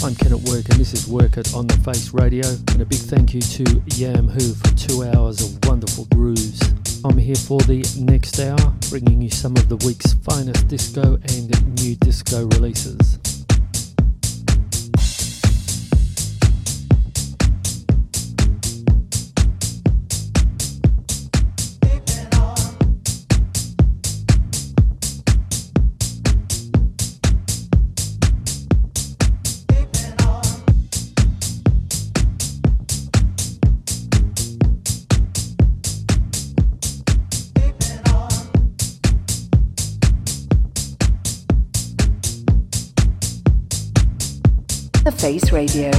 I'm Ken at Work and this is Work It on The Face Radio, and a big thank you to Yam Who for 2 hours of wonderful grooves. I'm here for the next hour, bringing you some of the week's finest disco and new disco releases. The Face Radio.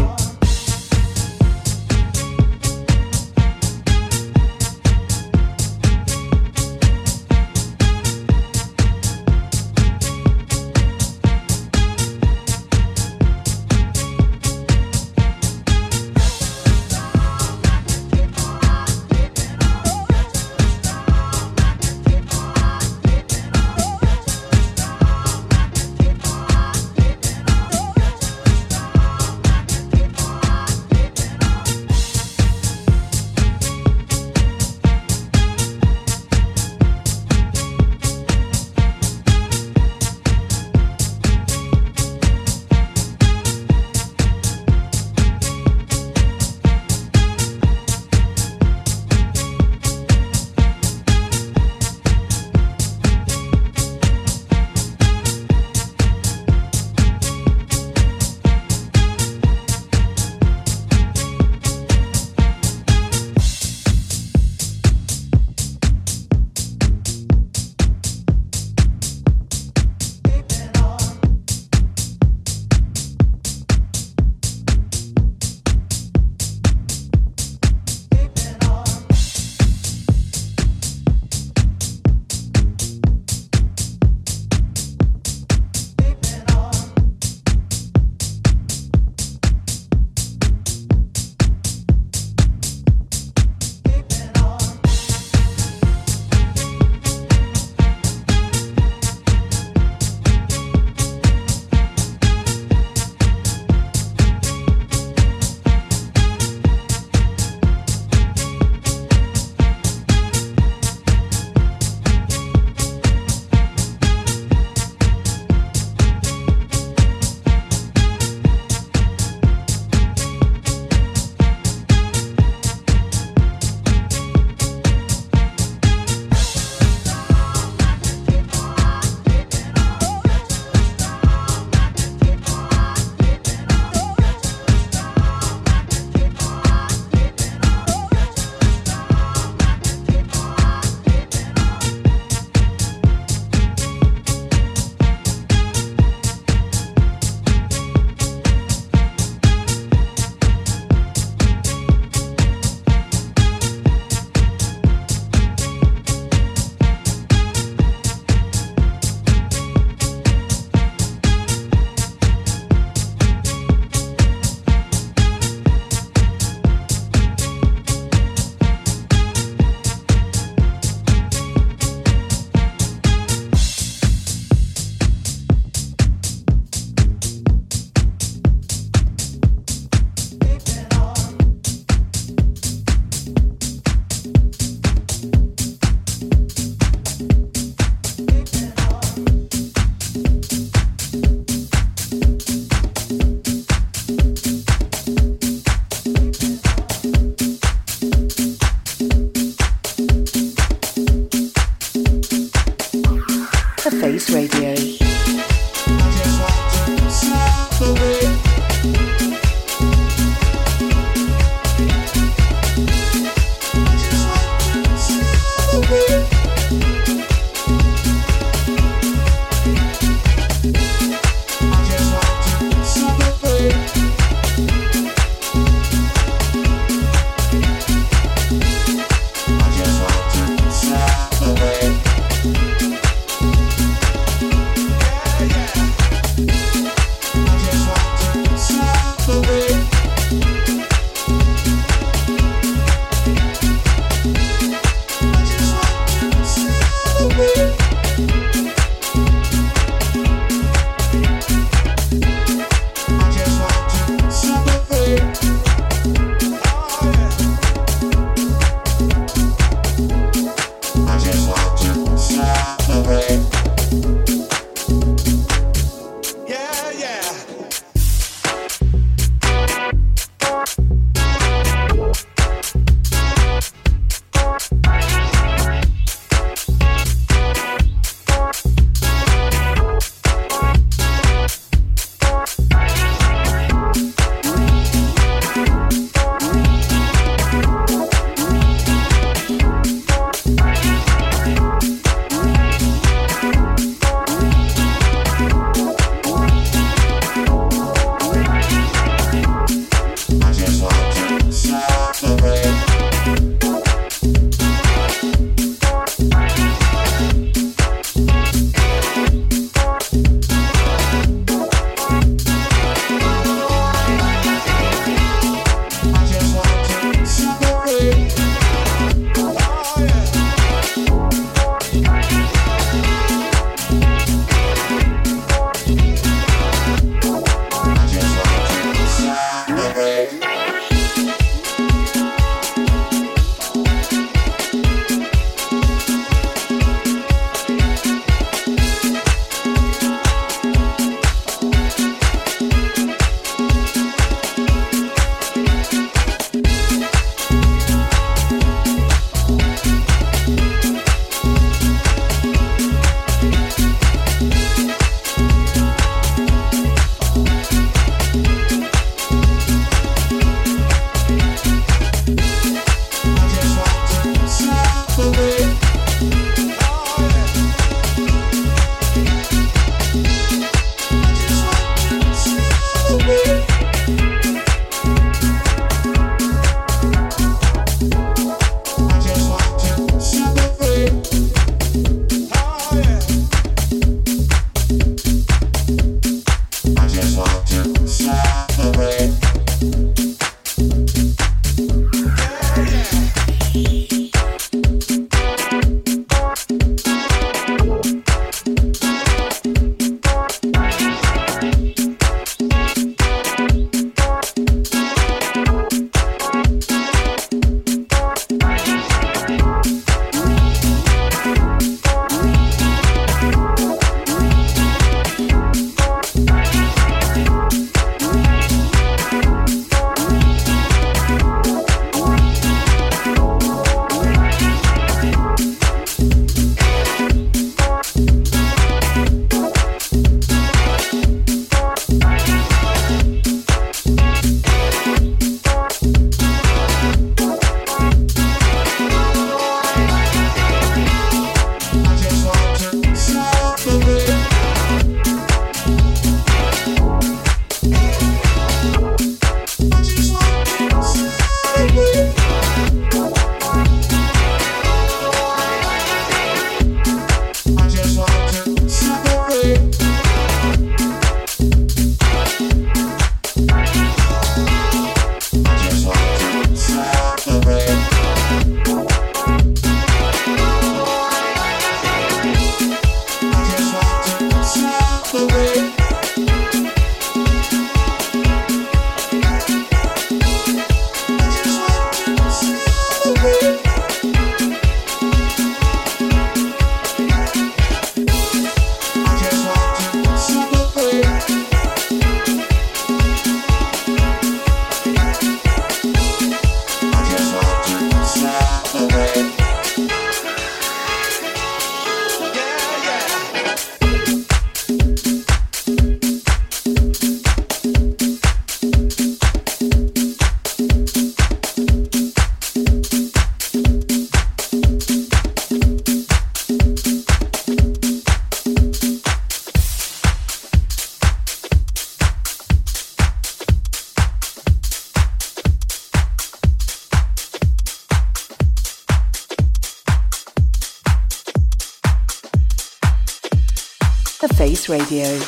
Face Radio.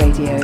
Radio.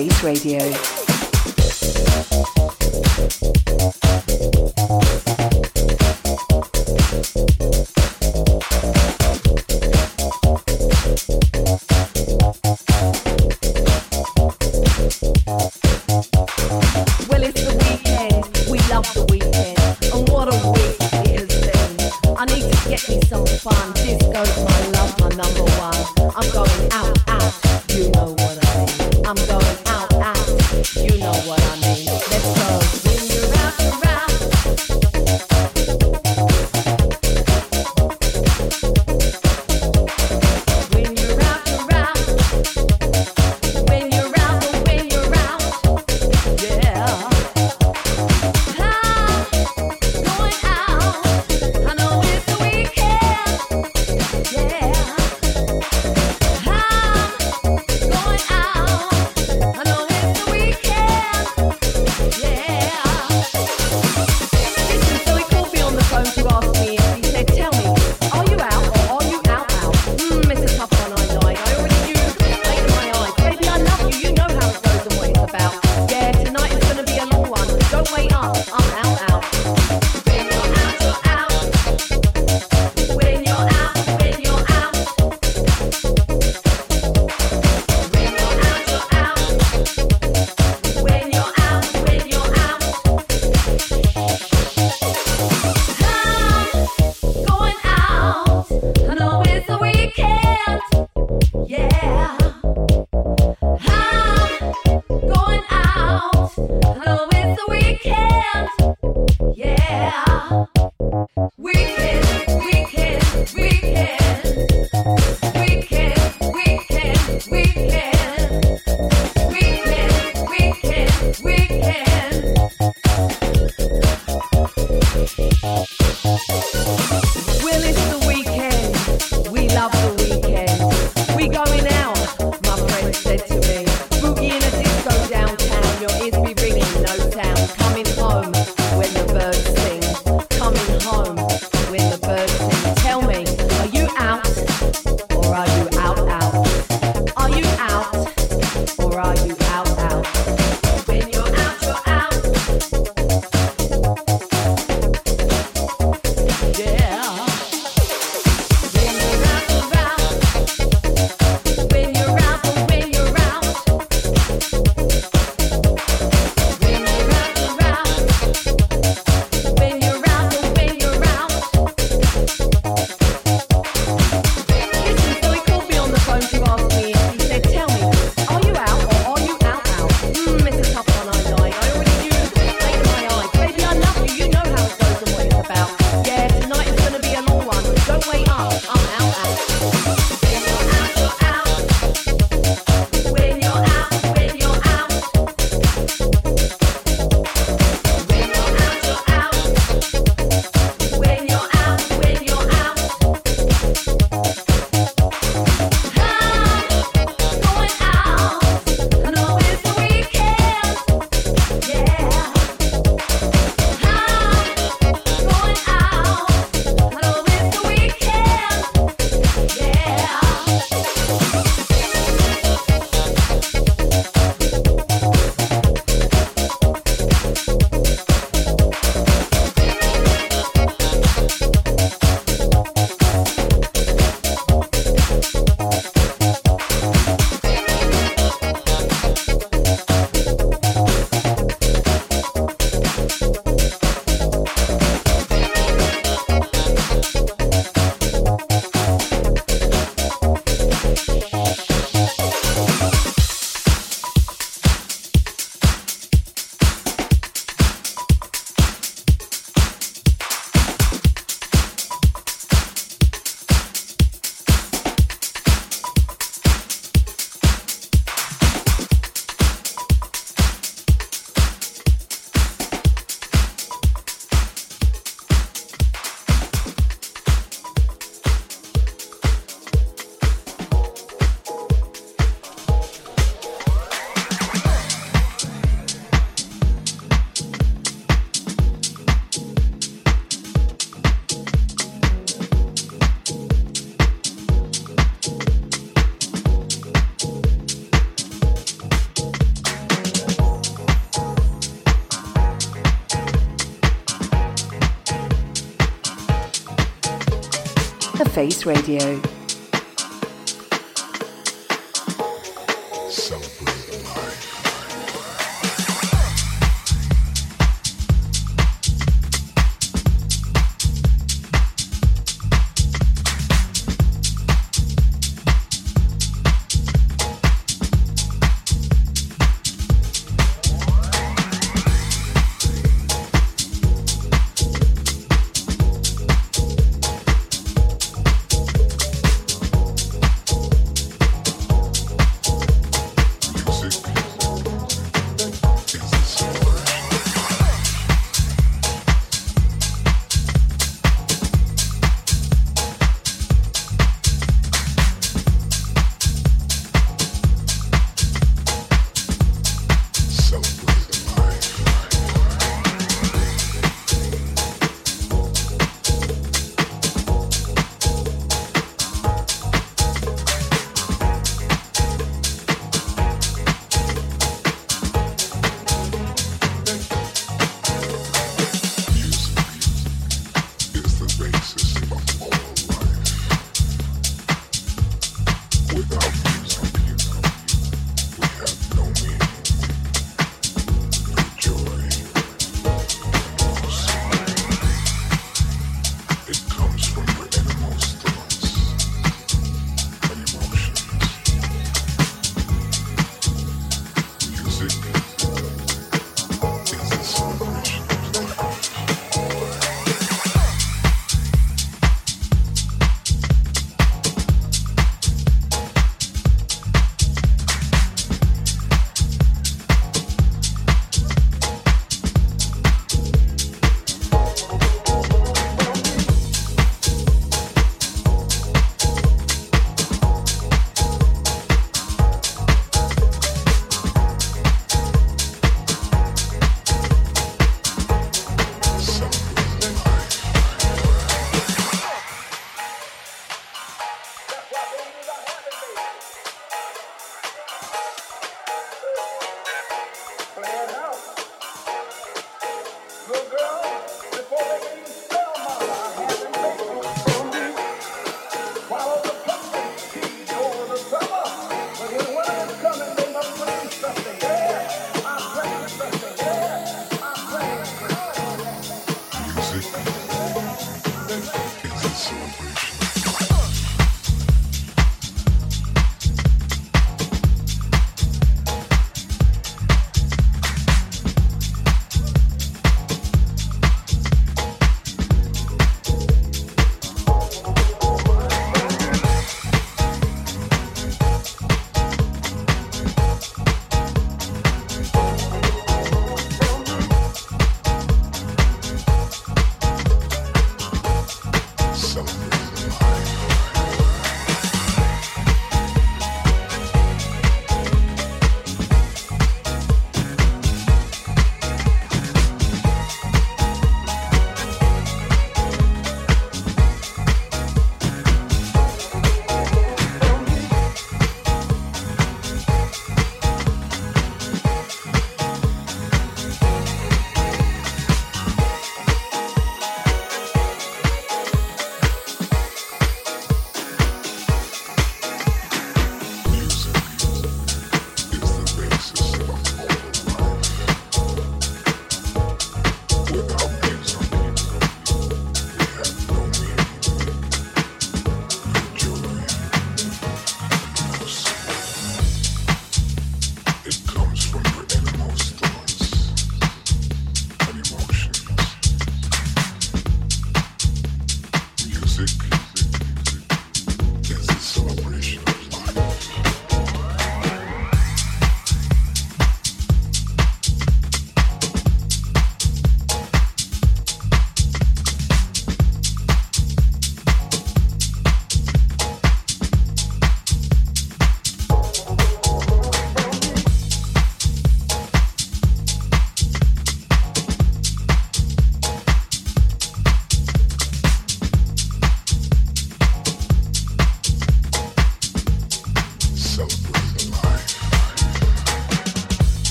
Face Radio. fun. Disco's my love, my number one. I'm going out, out, you know what I mean. I'm going out, out, you know what I mean. Let's go. Face Radio.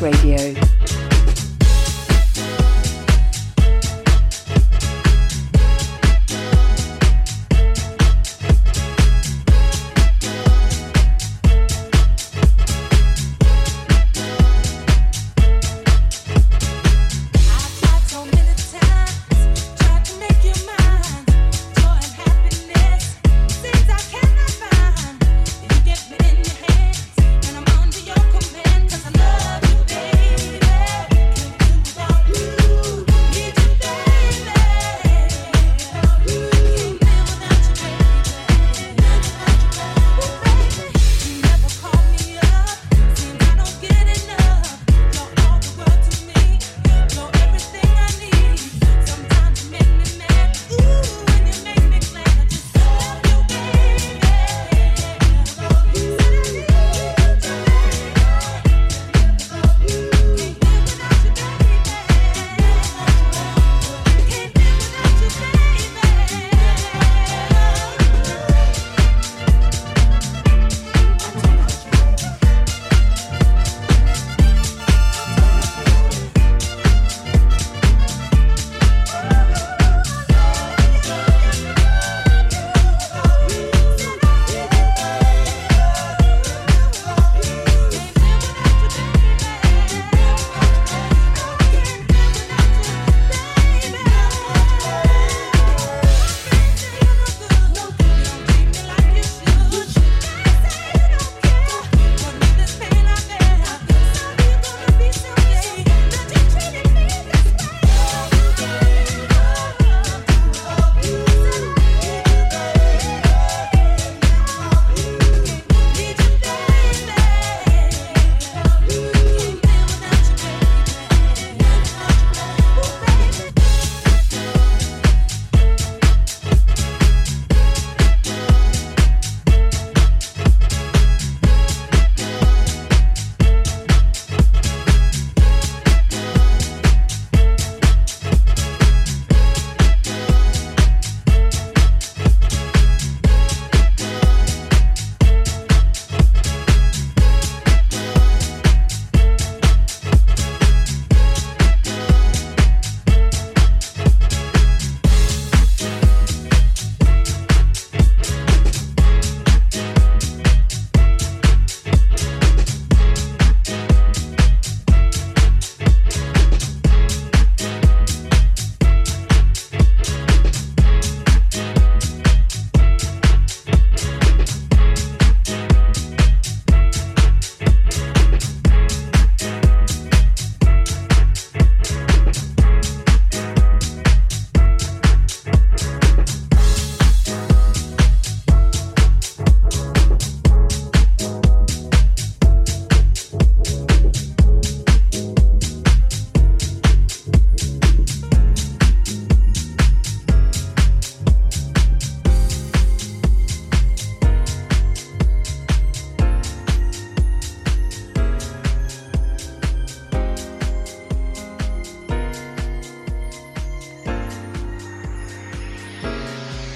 Face Radio.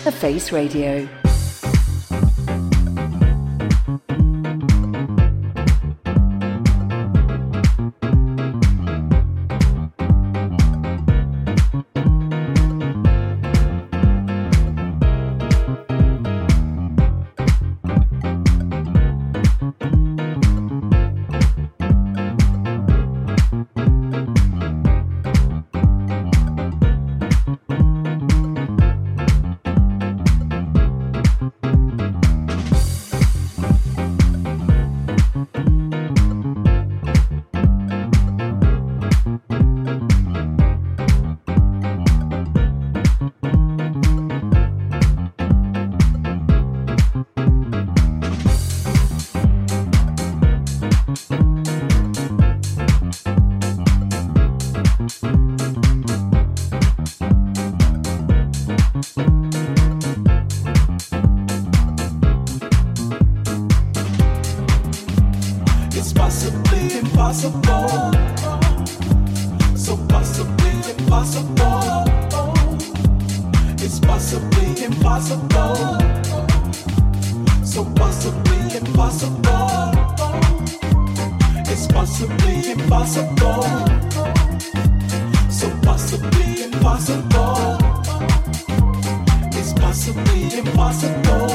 Face Radio. possibly impossible. So possibly impossible. It's possibly impossible.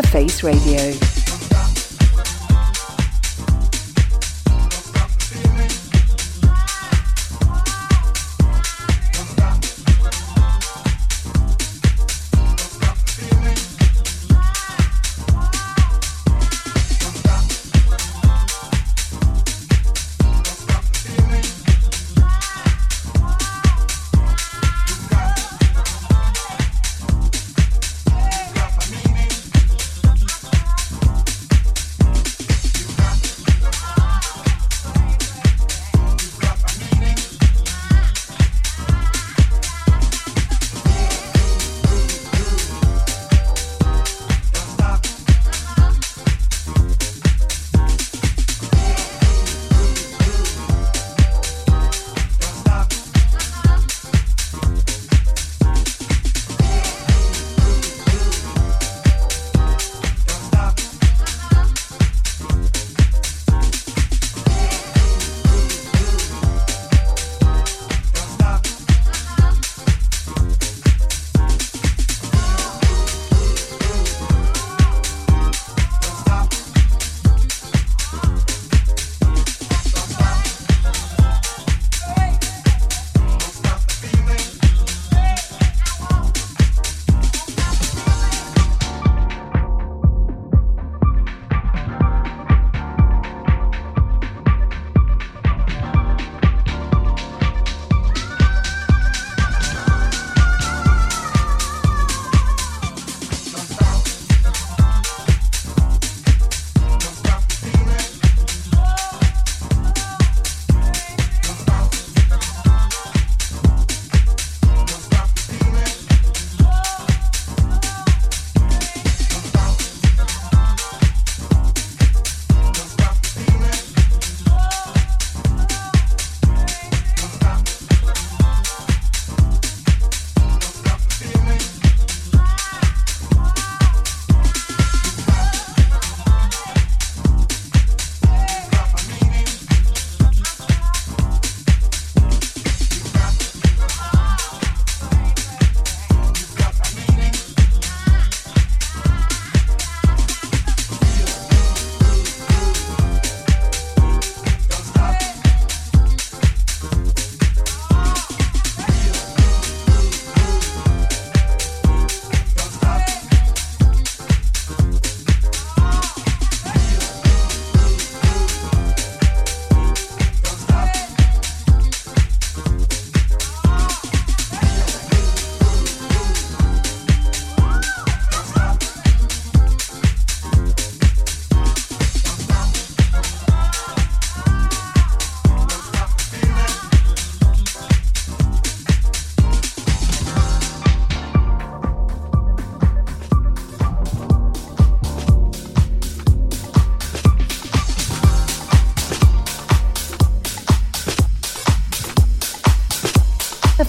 The Face Radio.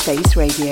Face Radio.